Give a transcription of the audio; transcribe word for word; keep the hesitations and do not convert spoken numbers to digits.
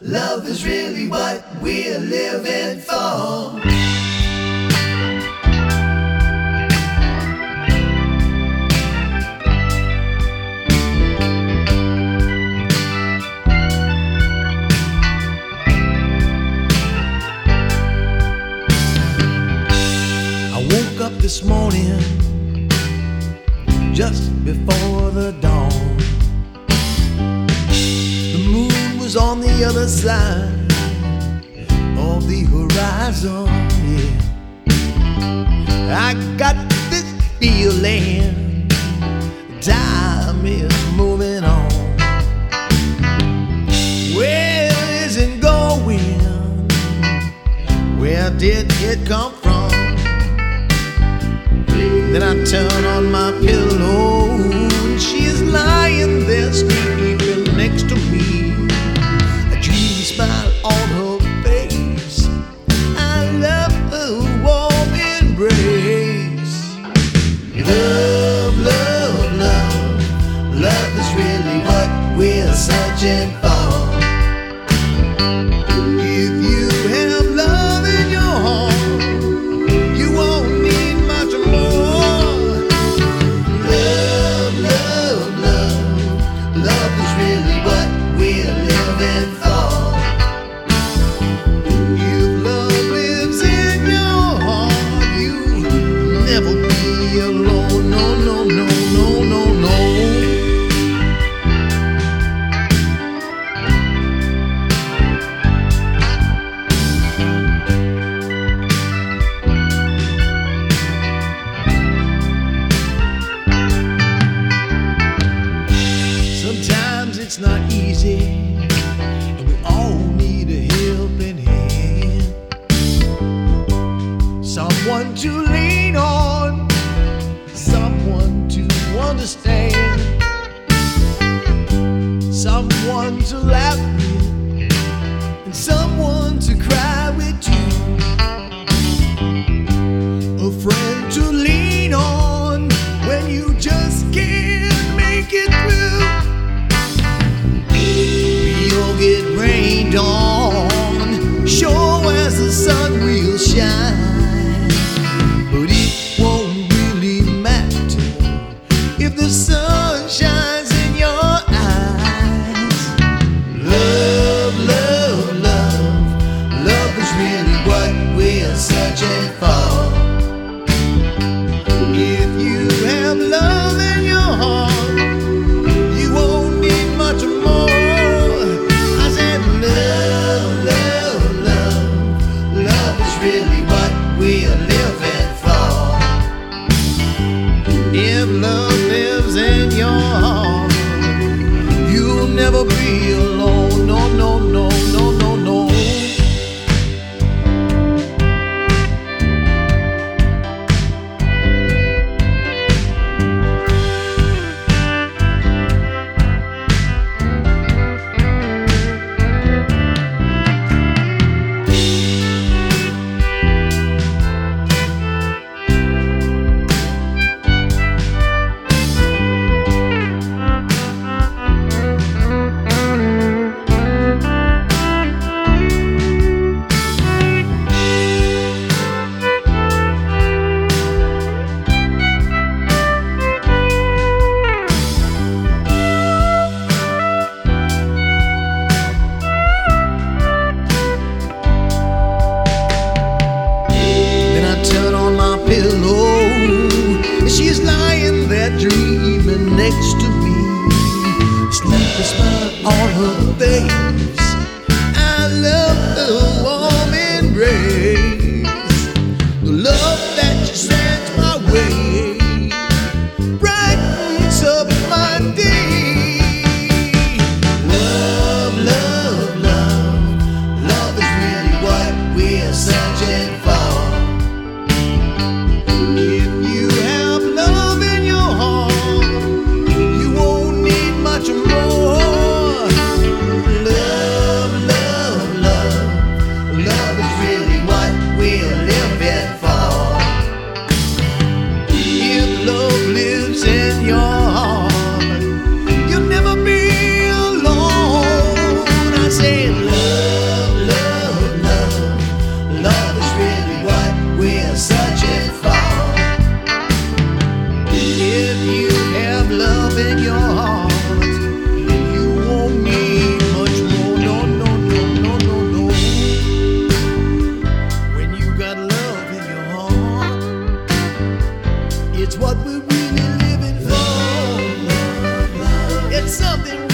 Love is really what we're living for. This morning, just before the dawn, the moon was on the other side of the horizon. Yeah, I got this feeling time is moving on. Where is it going? Where did it come from? Then I turn on my pillow, and she's lying there sleeping next to me. A dreamy smile on her face. I love her warm embrace. Love, love, love. Love is really what we're searching for. If you have love in your heart, you won't need much more. It's not easy, and we all need a helping hand. Someone to lean on, someone to understand, someone to laugh with, and someone to cry with too. A friend to lean on when you just can't make it through. Get rained on, sure as the sun will shine, but it won't really matter if the sun shines in your eyes. Love, love, love. Love is really what we're searching for. If you have love in your heart, really what we're living for. If love lives in your heart, you'll never be alone. No, no, no, no, no, no. She's lying there dreaming next to me. Sneaky smile on her face. I love the warm embrace. The love that she sends my way brightens up my day. Love, love, love. Love is really what we're searching for. More. Love. something